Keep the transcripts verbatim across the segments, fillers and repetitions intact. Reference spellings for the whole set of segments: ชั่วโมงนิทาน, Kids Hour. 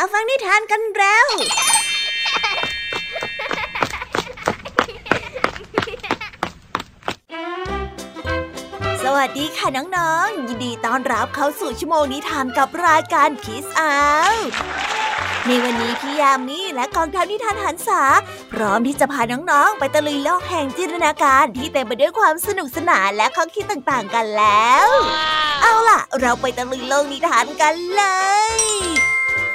มาฟังนิทานกันแล้วสวัสดีค่ะน้องๆยินดีต้อนรับเข้าสู่ชั่วโมงนิทานกับรายการKids Outในวันนี้พี่ยามีและกองทัพนิทานหันษาพร้อมที่จะพาน้องๆไปตะลุยโลกแห่งจินตนาการที่เต็มไปด้วยความสนุกสนานและข้อคิดต่างๆกันแล้ว wow. เอาล่ะเราไปตะลุยโลกนิทานกันเลย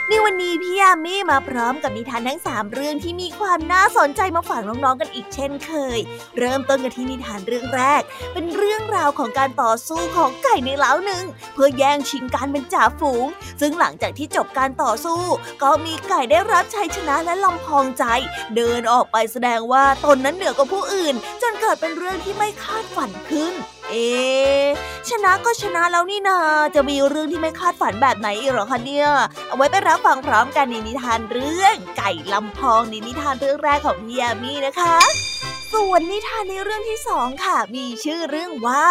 ในวันนี้พี่ยามีมาพร้อมกับนิทานทั้งสามเรื่องที่มีความน่าสนใจมาฝากน้องๆกันอีกเช่นเคยเริ่มต้นกันที่นิทานเรื่องแรกเป็นเรื่องราวของการต่อสู้ของไก่ในเล้าหนึ่งเพื่อแย่งชิงการเป็นจ่าฝูงซึ่งหลังจากที่จบการต่อสู้ก็มีไก่ได้รับชัยชนะและลำพองใจเดินออกไปแสดงว่าตนนั้นเหนือกว่าผู้อื่นจนเกิดเป็นเรื่องที่ไม่คาดฝันขึ้นเอชนะก็ชนะแล้วนี่นาจะมีเรื่องที่ไม่คาดฝันแบบไหนอีกหรอคะเนี่ยเอาไว้ไปรับฟังพร้อมกันในนิทานเรื่องไก่ลำพองในนิทานเรื่องแรกของพี่ยามีนะคะส่วนนิทานในเรื่องที่สองค่ะมีชื่อเรื่องว่า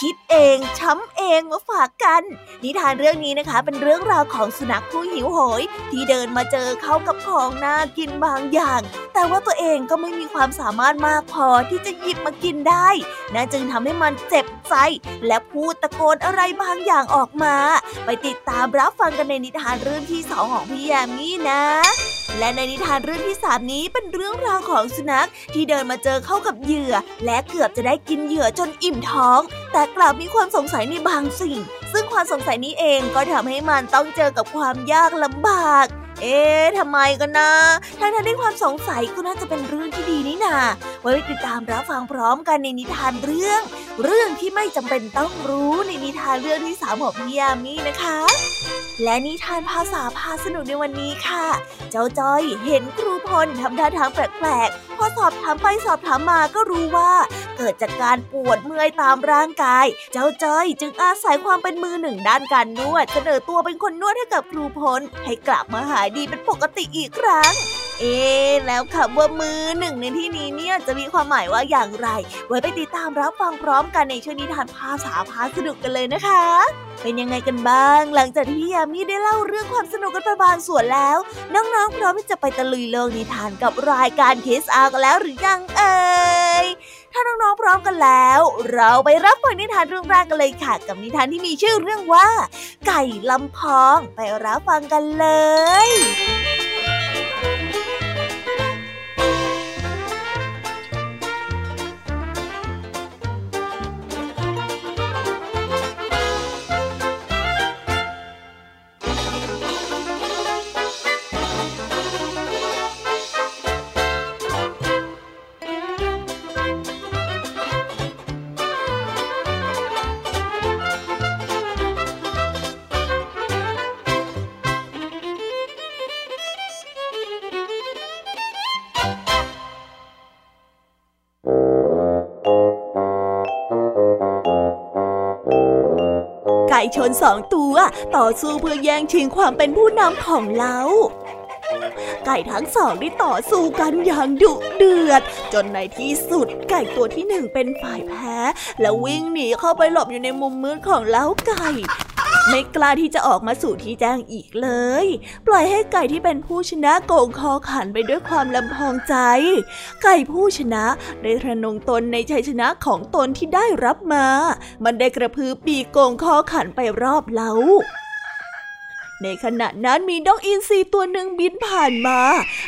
คิดเองช้ำเองมาฝากกันนิทานเรื่องนี้นะคะเป็นเรื่องราวของสุนัขผู้หิวโหยที่เดินมาเจอเข้ากับของน่ากินบางอย่างแต่ว่าตัวเองก็ไม่มีความสามารถมากพอที่จะหยิบมากินได้นั่นจึงทำให้มันเจ็บใจและพูดตะโกนอะไรบางอย่างออกมาไปติดตามรับฟังกันในนิทานเรื่องที่สองของพี่ยามีนะและในนิทานเรื่องที่สามนี้เป็นเรื่องราวของสุนัขที่เดินมาเจอเข้ากับเหยื่อและเกือบจะได้กินเหยื่อจนอิ่มท้องแต่กลับมีความสงสัยในบางสิ่งซึ่งความสงสัยนี้เองก็ทำให้มันต้องเจอกับความยากลำบากเอ๊ะทำไมกันนะทั้งๆที่ความสงสัยก็น่าจะเป็นเรื่องที่ดีนี่นาไว้ติดตามรับฟังพร้อมกันในนิทานเรื่องเรื่องที่ไม่จำเป็นต้องรู้ในนิทานเรื่องที่สามของพี่ยามีนะคะและนิทานภาษาพาสนุกในวันนี้ค่ะเจ้าจ้อยเห็นครูพลทำท่าทางแปลกๆพอสอบถามไปสอบถามมาก็รู้ว่าเกิดจากการปวดเมื่อยตามร่างกายเจ้าจ้อยจึงอาศัยความเป็นมือหนึ่งด้านการนวดเสนอตัวเป็นคนนวดให้กับครูพลให้กลับมาหายดีเป็นปกติอีกครั้งเอ๊ะแล้วคำว่ามือหนึ่งในที่นี้เนี่ยจะมีความหมายว่าอย่างไรไว้ไปติดตามรับฟังพร้อมกันในช่วงนิทานภาษาพาสนุกกันเลยนะคะเป็นยังไงกันบ้างหลังจากที่พี่ยามีได้เล่าเรื่องความสนุกกันไปบางส่วนแล้วน้องๆพร้อมที่จะไปตะลุยโลกนิทานกับรายการคิดเอากันแล้วหรือยังเอ่ยถ้าน้องๆพร้อมกันแล้วเราไปรับฟังนิทานเรื่องแรกกันเลยค่ะกับนิทานที่มีชื่อเรื่องว่าไก่ลำพองไปรับฟังกันเลยไก่ชนสองตัวต่อสู้เพื่อแย่งชิงความเป็นผู้นำของเล้าไก่ทั้งสองได้ต่อสู้กันอย่างดุเดือดจนในที่สุดไก่ตัวที่หนึ่งเป็นฝ่ายแพ้และวิ่งหนีเข้าไปหลบอยู่ในมุมมืดของเล้าไก่ไม่กล้าที่จะออกมาสู่ที่แจ้งอีกเลยปล่อยให้ไก่ที่เป็นผู้ชนะโก่งคอขันไปด้วยความลำพองใจไก่ผู้ชนะได้ทะนงตนในชัยชนะของตนที่ได้รับมามันได้กระพือปีกโก่งคอขันไปรอบเล้าในขณะนั้นมีนกอินทรีตัวหนึ่งบินผ่านมา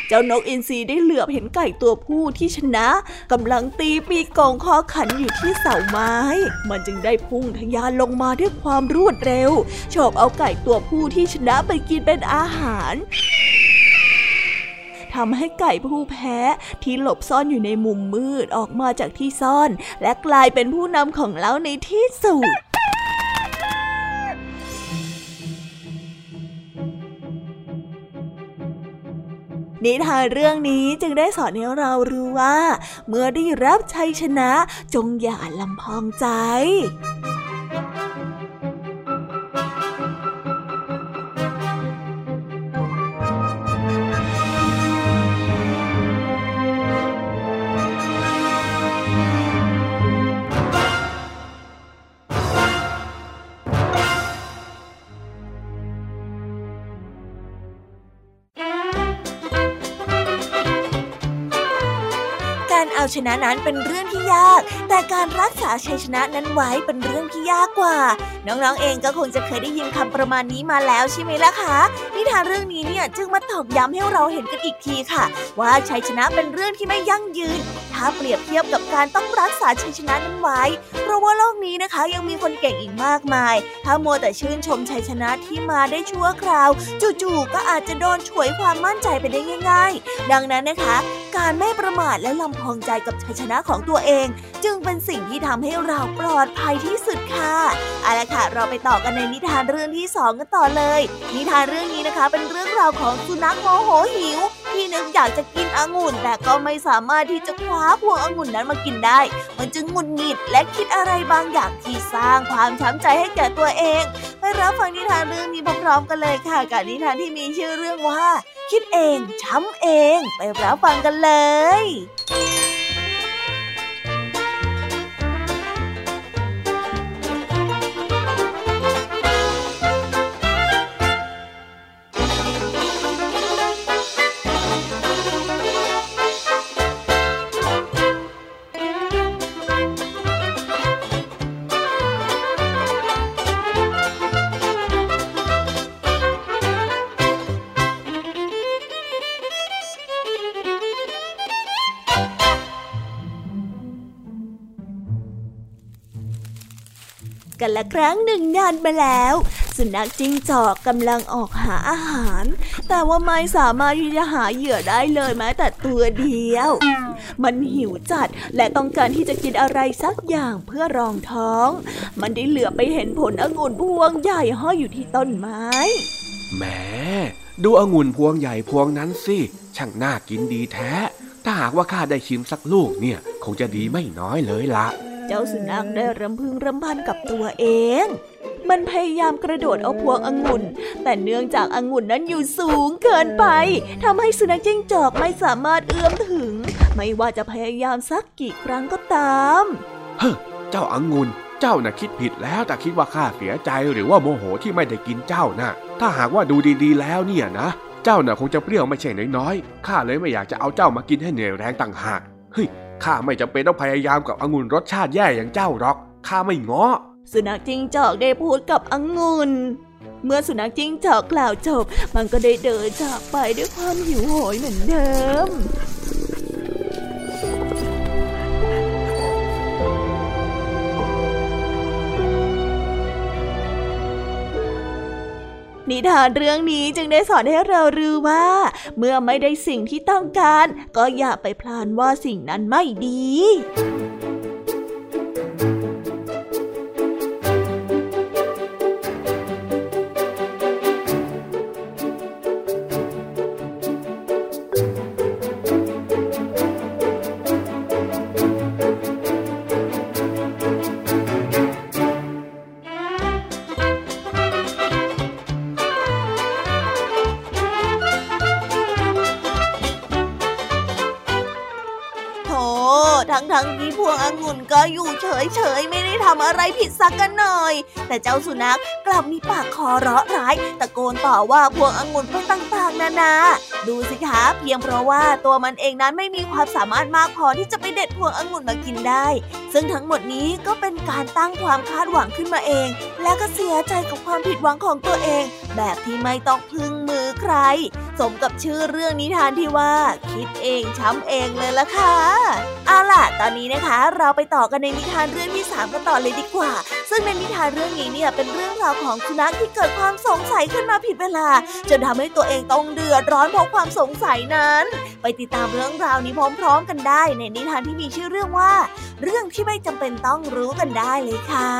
เจ้านกอินทรีได้เหลือบเห็นไก่ตัวผู้ที่ชนะกำลังตีปีกโก่งคอขันอยู่ที่เสาไม้มันจึงได้พุ่งทะยานลงมาด้วยความรวดเร็วฉกเอาไก่ตัวผู้ที่ชนะไปกินเป็นอาหารทำให้ไก่ผู้แพ้ที่หลบซ่อนอยู่ในมุมมืดออกมาจากที่ซ่อนและกลายเป็นผู้นำของเล้าในที่สุดนิทานเรื่องนี้จึงได้สอนให้เรารู้ว่าเมื่อได้รับชัยชนะจงอย่าลำพองใจ การเอาชนะนั้นเป็นเรื่องที่ยากแต่การรักษาชัยชนะนั้นไว้เป็นเรื่องที่ยากกว่าน้องๆเองก็คงจะเคยได้ยินคำประมาณนี้มาแล้วใช่ไหมล่ะคะนิทานเรื่องนี้เนี่ยจึงมาตอกย้ำให้เราเห็นกันอีกทีค่ะว่าชัยชนะเป็นเรื่องที่ไม่ยั่งยืนถ้าเปรียบเทียบกับการต้องรักษาชัยชนะนั้นไว้เพราะว่าโลกนี้นะคะยังมีคนเก่งอีกมากมายถ้ามัวแต่ชื่นชมชัยชนะที่มาได้ชั่วคราวจู่ๆก็อาจจะโดนฉวยความมั่นใจไปได้ง่ายๆดังนั้นนะคะการไม่ประมาทและลำพองใจกับชัยชนะของตัวเองจึงเป็นสิ่งที่ทำให้เราปลอดภัยที่สุดค่ะเอาล่ะค่ะเราไปต่อกันในนิทานเรื่องที่สองกันต่อเลยนิทานเรื่องนี้นะคะเป็นเรื่องราวของสุนัขโมโหหิวที่นึกอยากจะกินองุ่นแต่ก็ไม่สามารถที่จะคว้าพวงองุ่นนั้นมากินได้มันจึงหงุดหงิดและคิดอะไรบางอย่างที่สร้างความช้ำใจให้แก่ตัวเองไปรับฟังนิทานเรื่องนี้พร้อมๆกันเลยค่ะกับนิทานที่มีชื่อเรื่องว่าคิดเองช้ำเองไปรับฟังกันเลยกันละครั้งหนึ่งนานมาแล้วสุนัขจิ้งจอกกำลังออกหาอาหารแต่ว่าไม่สามารถที่จะหาเหยื่อได้เลยแม้แต่ตัวเดียวมันหิวจัดและต้องการที่จะกินอะไรสักอย่างเพื่อรองท้องมันได้เหลือไปเห็นผลองุ่นพวงใหญ่ห้อยอยู่ที่ต้นไม้แหมดูองุ่นพวงใหญ่พวงนั้นสิช่างน่ากินดีแท้ถ้าหากว่าข้าได้ชิมสักลูกเนี่ยคงจะดีไม่น้อยเลยละเจ้าสุนัขได้รำพึงรำพันกับตัวเองมันพยายามกระโดดเอาพวงองุ่นแต่เนื่องจากองุ่นนั้นอยู่สูงเกินไปทำให้สุนัขจิ้งจอกไม่สามารถเอื้อมถึงไม่ว่าจะพยายามสักกี่ครั้งก็ตามเฮ้อเจ้าองุ่นเจ้าน่ะคิดผิดแล้วแต่คิดว่าข้าเสียใจหรือว่าโมโหที่ไม่ได้กินเจ้าน่ะถ้าหากว่าดูดีๆแล้วเนี่ยนะเจ้าน่ะคงจะเปรี้ยวไม่ใช่น้อยๆข้าเลยไม่อยากจะเอาเจ้ามากินให้เหนื่อยแรงต่างหากเฮ้ยข้าไม่จำเป็นต้องพยายามกับองุ่นรสชาติแย่อย่างเจ้าหรอกข้าไม่ง้อสุนัขจิ้งจอกได้พูดกับองุ่นเมื่อสุนัขจิ้งจอกกล่าวจบมันก็ได้เดินจากไปด้วยความหิวโหยเหมือนเดิมนิทานเรื่องนี้จึงได้สอนให้เรารู้ว่าเมื่อไม่ได้สิ่งที่ต้องการก็อย่าไปพลานว่าสิ่งนั้นไม่ดีทั้งที่พวงองุ่นก็อยู่เฉยๆไม่ได้ทำอะไรผิดสักหน่อยแต่เจ้าสุนัขกลับมีปากคอเราะร้ายตะโกนต่อว่าพวงองุ่นเพื่อนต่างๆนานาดูสิคะเพียงเพราะว่าตัวมันเองนั้นไม่มีความสามารถมากพอที่จะไปเด็ดพวงองุ่นมากินได้ซึ่งทั้งหมดนี้ก็เป็นการตั้งความคาดหวังขึ้นมาเองและก็เสียใจกับความผิดหวังของตัวเองแบบที่ไม่ต้องพึ่งมือใครสมกับชื่อเรื่องนิทานที่ว่าคิดเองช้ำเองเลยล่ะค่ะเอาล่ะตอนนี้นะคะเราไปต่อกันในนิทานเรื่องที่สามกันต่อเลยดีกว่าซึ่งในนิทานเรื่องนี้เนี่ยเป็นเรื่องราวของสุนัขที่เกิดความสงสัยขึ้นมาผิดเวลาจนทำให้ตัวเองต้องเดือดร้อนเพราะความสงสัยนั้นไปติดตามเรื่องราวนี้พร้อมๆกันได้ในนิทานที่มีชื่อเรื่องว่าเรื่องที่ไม่จำเป็นต้องรู้กันได้เลยค่ะ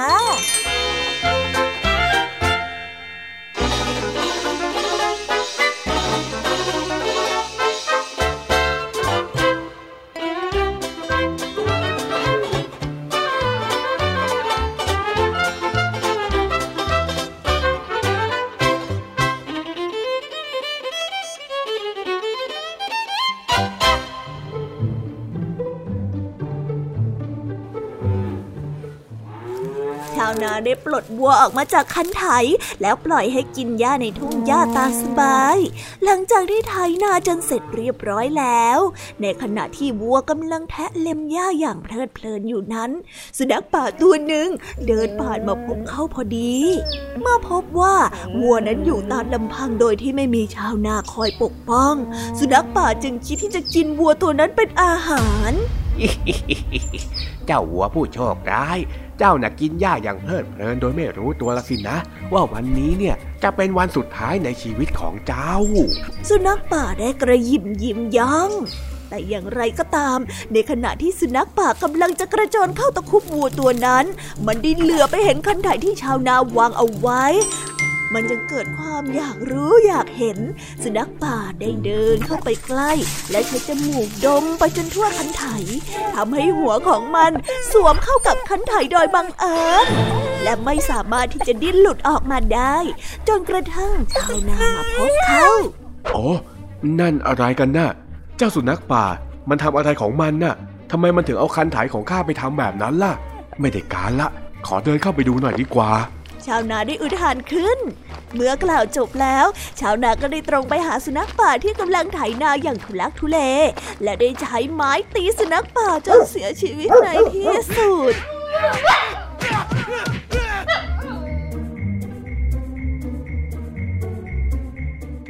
ช นาได้ปลดวัวออกมาจากคันไถแล้วปล่อยให้กินหญ้าในทุ่งหญ้าตามสบายหลังจากที่ไถนาจนเสร็จเรียบร้อยแล้วในขณะที่วัวกำลังแทะเล็มหญ้าอย่างเพลิดเพลินอยู่นั้นสุนัขป่าตัวหนึ่งเดินผ่านมาพบเข้าพอดีเมื่อพบว่าวัวนั้นอยู่ตามลำพังโดยที่ไม่มีชาวนาคอยปกป้องสุนัขป่าจึงคิดที่จะกินวัวตัวนั้นเป็นอาหารเจ้าวัวผู้โชคร้ายเจ้าน่ะกินหญ้าอย่างเพลิดเพลินโดยไม่รู้ตัวละสินะว่าวันนี้เนี่ยจะเป็นวันสุดท้ายในชีวิตของเจ้าสุนัขป่าได้กระยิมยิ้มยั้งแต่อย่างไรก็ตามในขณะที่สุนัขป่ากำลังจะกระโจนเข้าตะคุบวัวตัวนั้นมันได้เหลือไปเห็นคันไถที่ชาวนาวางเอาไว้มันจึงเกิดความอยากรู้อยากเห็นสุนัขป่าได้เดินเข้าไปใกล้และใช้จมูกดมไปจนทั่วคันไถทำให้หัวของมันสวมเข้ากับคันไถโดยบังเอิญและไม่สามารถที่จะดิ้นหลุดออกมาได้จนกระทั่งชาวนามาพบเขาอ๋อนั่นอะไรกันน่ะเจ้าสุนัขป่ามันทำอะไรของมันน่ะทำไมมันถึงเอาคันไถของข้าไปทำแบบนั้นล่ะไม่ได้การละขอเดินเข้าไปดูหน่อยดีกว่าชาวนาได้อุทานขึ้นเมื่อกล่าวจบแล้วชาวนาก็ได้ตรงไปหาสุนัขป่าที่กำลังไถนาอย่างทุลักทุเลและได้ใช้ไม้ตีสุนัขป่าจนเสียชีวิตในที่สุด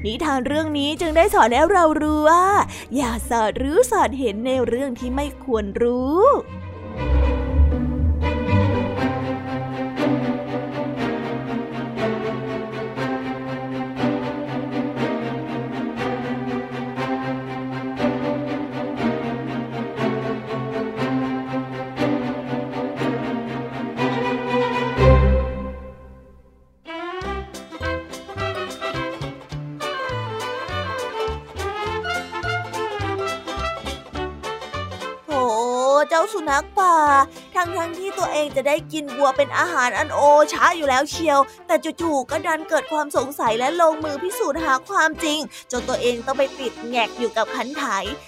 นิทานเรื่องนี้จึงได้สอนให้เรารู้ว่าอย่าสอดรู้สอดเห็นในเรื่องที่ไม่ควรรู้นักป่าทั้งทั้งที่ตัวเองจะได้กินวัวเป็นอาหารอันโอชะอยู่แล้วเชียวแต่จู่ๆก็ดันเกิดความสงสัยและลงมือพิสูจน์หาความจริงจนตัวเองต้องไปปิดแงกอยู่กับคันไถ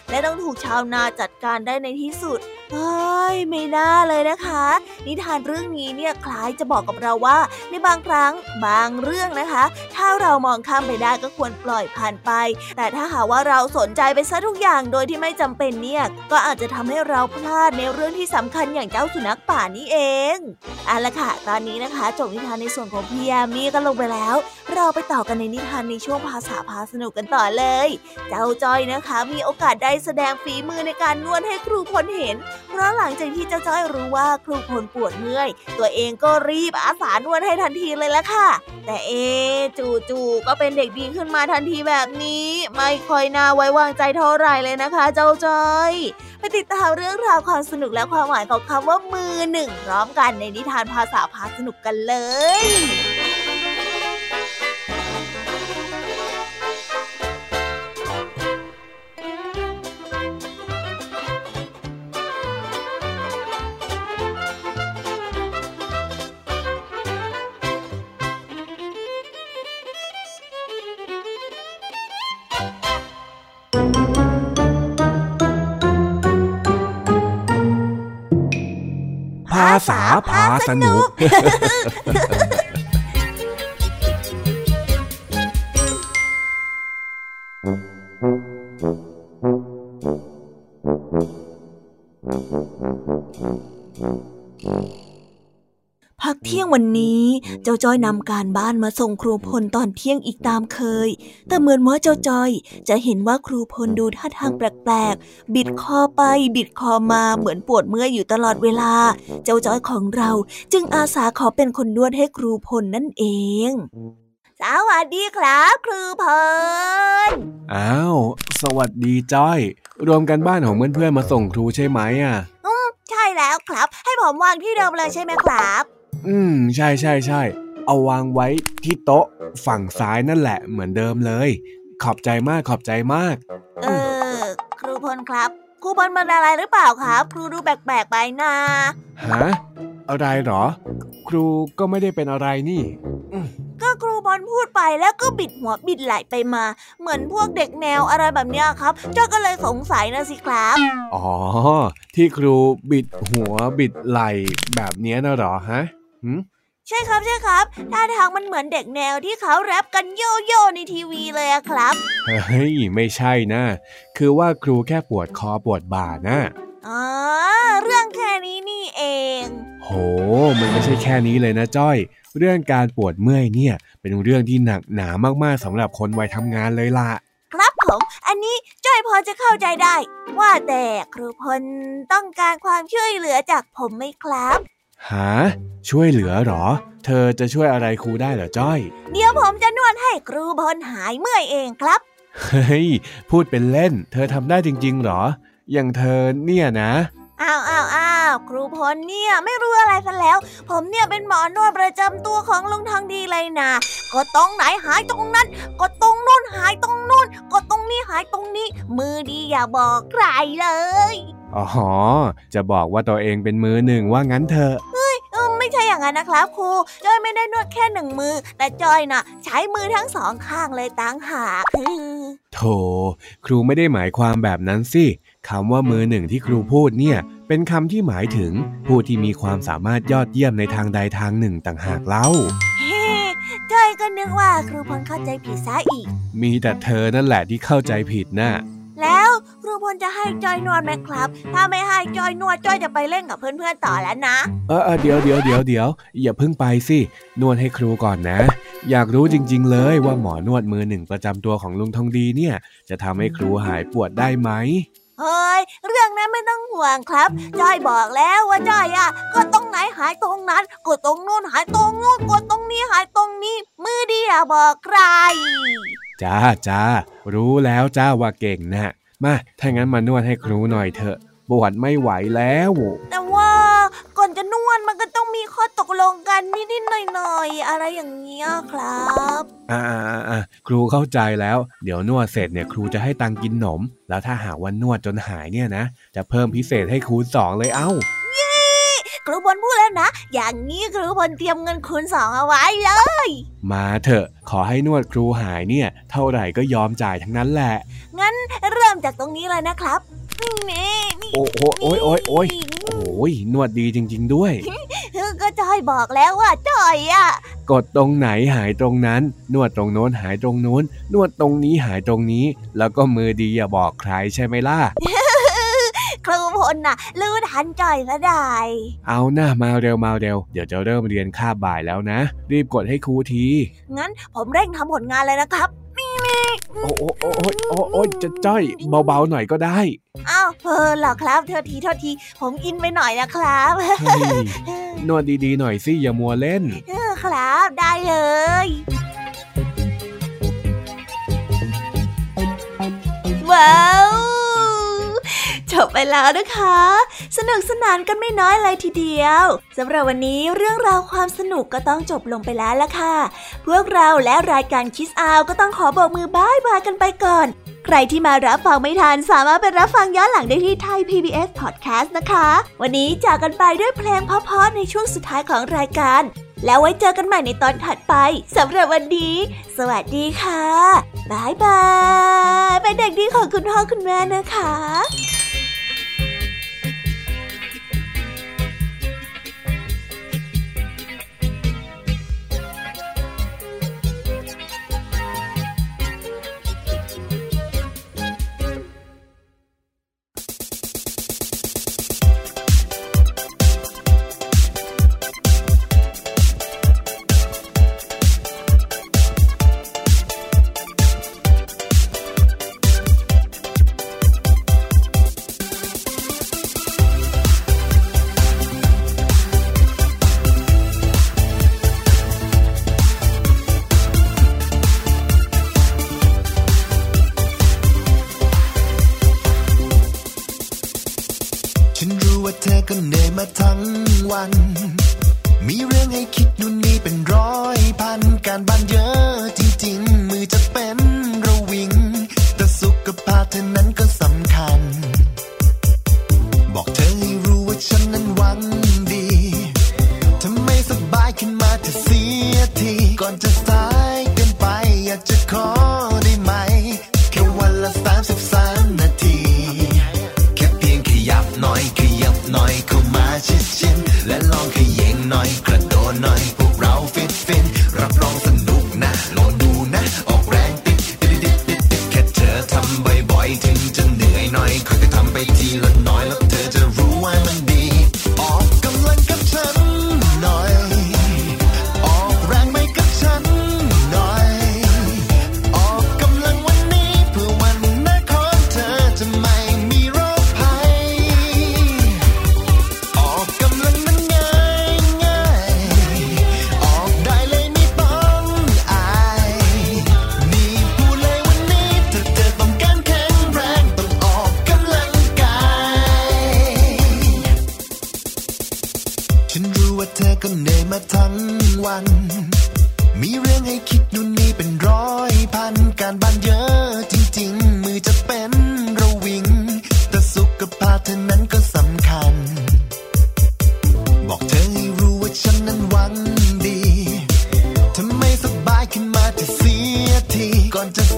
และต้องถูกชาวนาจัดการได้ในที่สุดเฮ้ยไม่น่าเลยนะคะนิทานเรื่องนี้เนี่ยคล้ายจะบอกกับเราว่าในบางครั้งบางเรื่องนะคะถ้าเรามองข้ามไปได้ก็ควรปล่อยผ่านไปแต่ถ้าหากว่าเราสนใจไปซะทุกอย่างโดยที่ไม่จำเป็นเนี่ยก็อาจจะทำให้เราพลาดในเรื่องที่สำคัญอย่างเจ้าสุนัขป่านี่เองเอาล่ะค่ะตอนนี้นะคะจบนิทานในส่วนของพี่ยามีกันลงไปแล้วเราไปต่อกันในนิทานในช่วงภาษาพาสนุกกันต่อเลยเจ้าจ้อยนะคะมีโอกาสได้แสดงฝีมือในการนวดให้ครูพลเห็นเพราะหลังจากที่เจ้าจ้อยรู้ว่าครูพลปวดเมื่อยตัวเองก็รีบอาสานวดให้ทันทีเลยละค่ะแต่เอจู่ๆก็เป็นเด็กดีขึ้นมาทันทีแบบนี้ไม่ค่อยน่าไว้วางใจเท่าไหร่เลยนะคะเจ้าจ้อยไปติดตามเรื่องราวความสนุกและความหมายของคำว่ามือหนึ่งพร้อมกันในนิทานภาษาพาสนุกกันเลยภาษาพาสนุกพักเที่ยงวันนี้เจ้าจ้อยนำการบ้านมาส่งครูพลตอนเที่ยงอีกตามเคยแต่เหมือนว่าเจ้าจ้อยจะเห็นว่าครูพลดูท่าทางแปลกๆบิดคอไปบิดคอมาเหมือนปวดเมื่อยอยู่ตลอดเวลาเจ้าจ้อยของเราจึงอาสาขอเป็นคนนวดให้ครูพลนั่นเองสวัสดีครับครูพลอ้าวสวัสดีจ้อยรวมกันบ้านของเพื่อนๆมาส่งครูใช่ไหมอ่ะอืมใช่แล้วครับให้ผมวางที่เดิมเลยใช่ไหมครับอืมใช่ใช่ใช่เอาวางไว้ที่โต๊ะฝั่งซ้ายนั่นแหละเหมือนเดิมเลยขอบใจมากขอบใจมากเออครูพลครับครูพลเป็นอะไรหรือเปล่าครับครูดูแปลกๆไปนะฮะอะไรหรอครูก็ไม่ได้เป็นอะไรนี่ก็ครูพลพูดไปแล้วก็บิดหัวบิดไหล่ไปมาเหมือนพวกเด็กแนวอะไรแบบเนี้ยครับจ้อยก็เลยสงสัยนะสิครับอ๋อที่ครูบิดหัวบิดไหล่แบบเนี้ยนะหรอฮะ ใช่ครับใช่ครับท่าทางมันเหมือนเด็กแนวที่เขาแรปกันโยโย่ในทีวีเลยอะครับเฮ้ยไม่ใช่นะคือว่าครูแค่ปวดคอปวดบ่านะอ๋อเรื่องแค่นี้นี่เองโหมันไม่ใช่แค่นี้เลยนะจ้อยเรื่องการปวดเมื่อยเนี่ยเป็นเรื่องที่หนักหนามากๆสำหรับคนวัยทำงานเลยล่ะครับผมอันนี้จ้อยพอจะเข้าใจได้ว่าแต่ครูพลต้องการความช่วยเหลือจากผมไหมครับหาช่วยเหลือหรอเธอจะช่วยอะไรครูได้เหรอจ้อยเดี๋ยวผมจะนวดให้ครูพลหายเมื่อยเองครับเฮ้ยพูดเป็นเล่นเธอทำได้จริงๆหรออย่างเธอเนี่ยนะอ้าวอ้าวอ้าวครูพลเนี่ยไม่รู้อะไรซะแล้วผมเนี่ยเป็นหมอนวดประจำตัวของลุงทองดีเลยนะก็ตรงไหนหายตรงนั้นก็ตรงนู้นหายตรงนู้นก็ตรงนี้หายตรงนี้มือดีอย่าบอกใครเลยอ๋อจะบอกว่าตัวเองเป็นมือหนึ่งว่างั้นเถอะเฮ้ยไม่ใช่อย่างนั้นนะครับครูจอยไม่ได้นวดแค่หนึ่งมือแต่จอยน่ะใช้มือทั้งสองข้างเลยต่างหากโธ่ครูไม่ได้หมายความแบบนั้นสิคำว่ามือหนึ่งที่ครูพูดเนี่ยเป็นคำที่หมายถึงผู้ที่มีความสามารถยอดเยี่ยมในทางใดทางหนึ่งต่างหากเล่าเฮ้จอยก็นึกว่าครูพลเข้าใจผิดซะอีกมีแต่เธอนั่นแหละที่เข้าใจผิดน่ะแล้วครูพลจะให้จอยนวดไหมครับถ้าไม่ให้จอยนวดจอยจะไปเล่นกับเพื่อนๆต่อแล้วนะเออเดี๋ยวเดี๋ยวเดี๋ยวเดี๋ยวอย่าเพิ่งไปสินวดให้ครูก่อนนะอยากรู้จริงๆเลยว่าหมอนวดมือหนึ่งประจำตัวของลุงทองดีเนี่ยจะทำให้ครูหายปวดได้ไหมเฮ้ยเรื่องนั้นไม่ต้องห่วงครับจอยบอกแล้วว่าจอยอ่ะก็ตรงไหนหายตรงนั้นก็ตรงนู้นหายตรงนู้นก็ตรงนี้หายตรงนี้มือดีอย่าบอกใครจ้าจ้ารู้แล้วจ้าว่าเก่งนะมาถ้างั้นมานวดให้ครูหน่อยเถอะปวดไม่ไหวแล้วแต่ว่าก่อนจะนวดมันก็ต้องมีข้อตกลงกันนิดๆหน่อยๆอะไรอย่างเงี้ยครับอ่าๆๆครูเข้าใจแล้วเดี๋ยวนวดเสร็จเนี่ยครูจะให้ตังกินขนมแล้วถ้าหากว่านวดจนหายเนี่ยนะจะเพิ่มพิเศษให้คูณสองเลยเอ้าเย้ครูพลพูดแล้วนะอย่างนี้ครูพลเตรียมเงินคูณสองเอาไว้เลยมาเถอะขอให้นวดครูหายเนี่ยเท่าไหร่ก็ยอมจ่ายทั้งนั้นแหละงั้นเริ่มจากตรงนี้เลยนะครับโอ้โหโอ้ยโอ้ยโอ้ยโอ้ยนวดดีจริงๆด้วยก็จอยบอกแล้วว่าจอยอ่ะกดตรงไหนหายตรงนั้นนวดตรงโน้นหายตรงโน้นนวดตรงนี้หายตรงนี้แล้วก็มือดีอย่าบอกใครใช่ไหมล่ะครูพลน่ะรู้ทันจอยซะได้เอาหน้ามาเร็วมาเร็วเดี๋ยวจะเริ่มเรียนคาบบ่ายแล้วนะรีบกดให้ครูทีงั้นผมเร่งทำผลงานเลยนะครับโอ้โอ้โอ้โอ้โอ้จะจ้อยเบาๆหน่อยก็ได้อ้าวเพลินเหรอครับเท่าทีเท่าทีผมอินไปหน่อยนะครับนวดดีๆหน่อยสิอย่ามัวเล่นครับได้เลยว้าวจบไปแล้วนะคะสนุกสนานกันไม่น้อยเลยทีเดียวสำหรับวันนี้เรื่องราวความสนุกก็ต้องจบลงไปแล้วล่ะค่ะพวกเราและรายการคิสอาวก็ต้องขอโบกมือบ๊ายบายกันไปก่อนใครที่มารับฟังไม่ทันสามารถไปรับฟังย้อนหลังได้ที่ไทย พี บี เอส Podcast นะคะวันนี้จากกันไปด้วยเพลงเพราะๆในช่วงสุดท้ายของรายการแล้วไว้เจอกันใหม่ในตอนถัดไปสำหรับวันนี้สวัสดีค่ะบ๊ายบายเป็นเด็กดีของคุณพ่อคุณแม่นะคะขยับหน่อยขยับหน่อยเข้ามาชิดๆและลองขยิงหน่อยกระโดดหน่อยพวก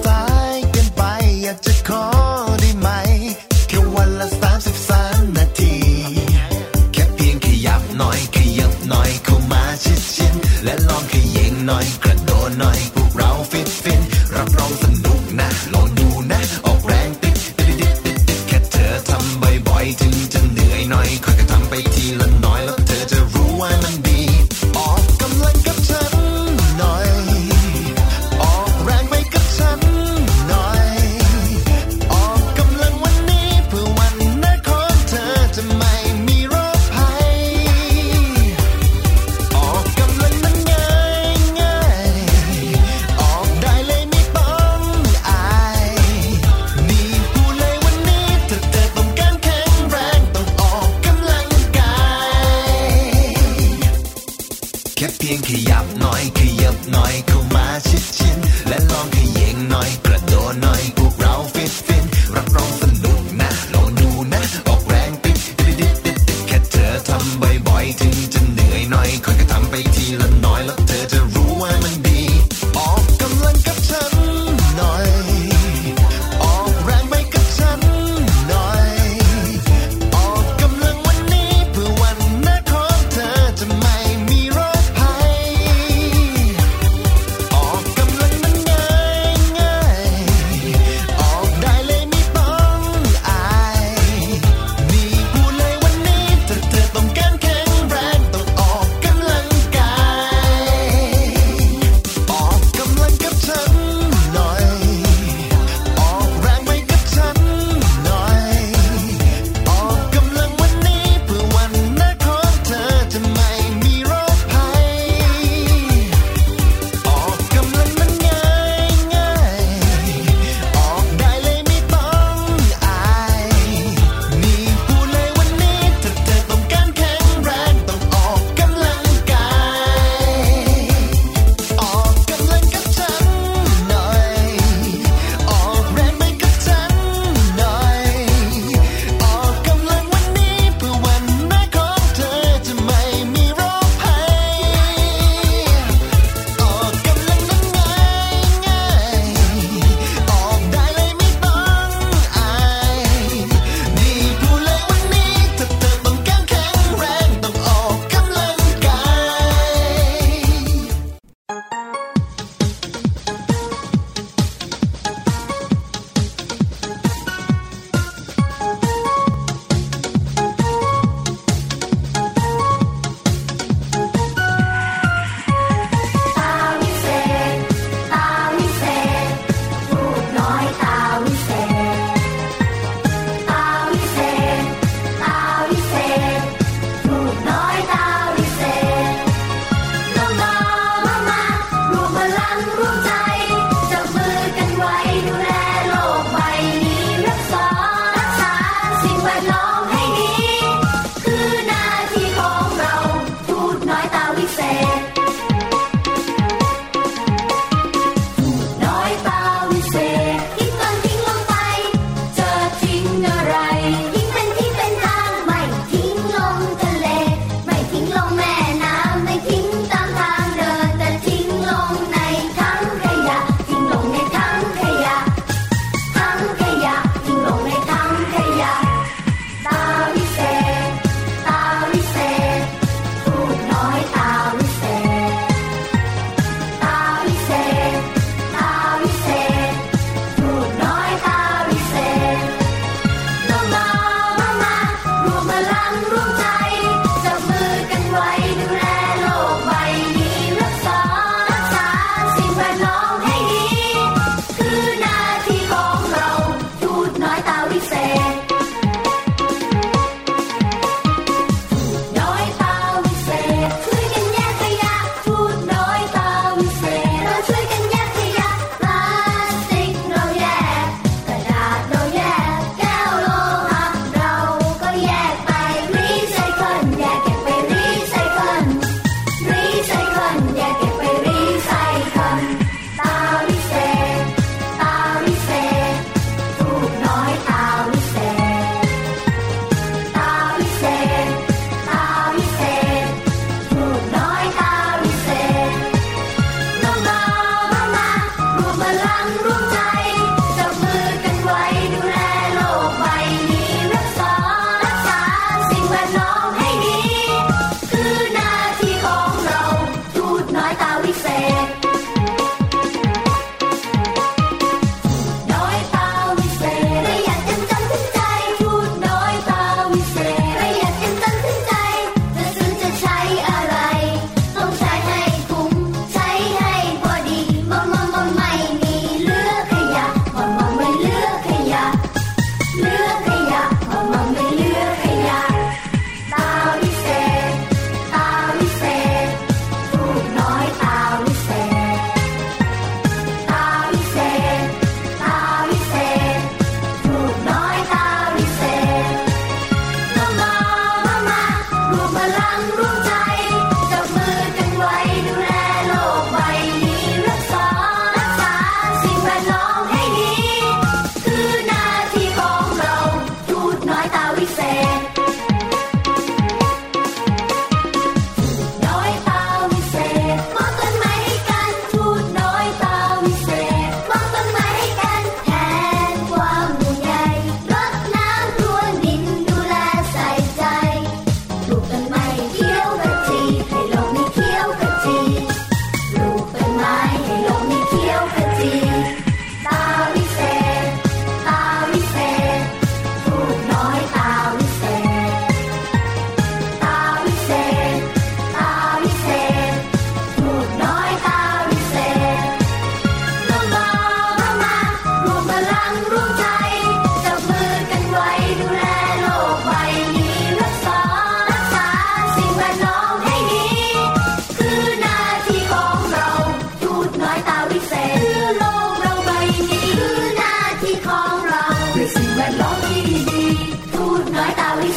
สายเกินไปอยากจะขอได้ไหมแค่วันละสามสิบสามนาทีแค่เพียงขยับหน่อยขยับหน่อยเข้ามาชิดชิดและลองขยิงหน่อยกระโดดหน่อยพวกเราฟิตฟิตรับรองสนุกนะลองดูนะออกแรงติ๊ดติ๊ดติ๊ดติ๊ดติ๊ดแค่เธอทำบ่อยๆถึงจะเหนื่อยหน่อยค่อยๆทำไปทีละน้อยแล้วเธอจะรู้ว่ามันดีออกกำลังกับฉันหน่อยออกแรงไปกับฉันหน่อยออกกำลังวันนี้เพื่อวันหน้าของเธอจะไม่มีโรคภัยออกกำลังนั้นง่ายง่ายออกได้เลยไม่ต้องอายนี่พูดเลยวันนี้เธอเธอต้องการแข็งแรงต้องออกกำลังกายแค่เพียงขยับหน่อยขยับหน่อยเข้ามาชิดชิดและลองขยิงหน่อยกระโดดหน่อยพวกเราฟิตฟิตรับรองสนุกนะลองดูนะออกแรงติ๊ดติ๊ดติ๊ดติ๊ดติ๊ดแค่เธอทำบ่อยๆถึงจะเหนื่อยหน่อยค่อยๆทำไปทีละน้อยแล้วเธอจะรู้ว่ามันดีออกกำลังกับฉันหน่อยออกแรงไปกับฉันหน่อยออกกำลังวันนี้เพื่อวันหน้าของเธอจะไม่มีโรคภัยออกกำลังนั้นง่ายง่าย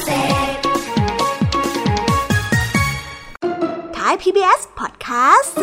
เศษไทย พี บี เอส Podcast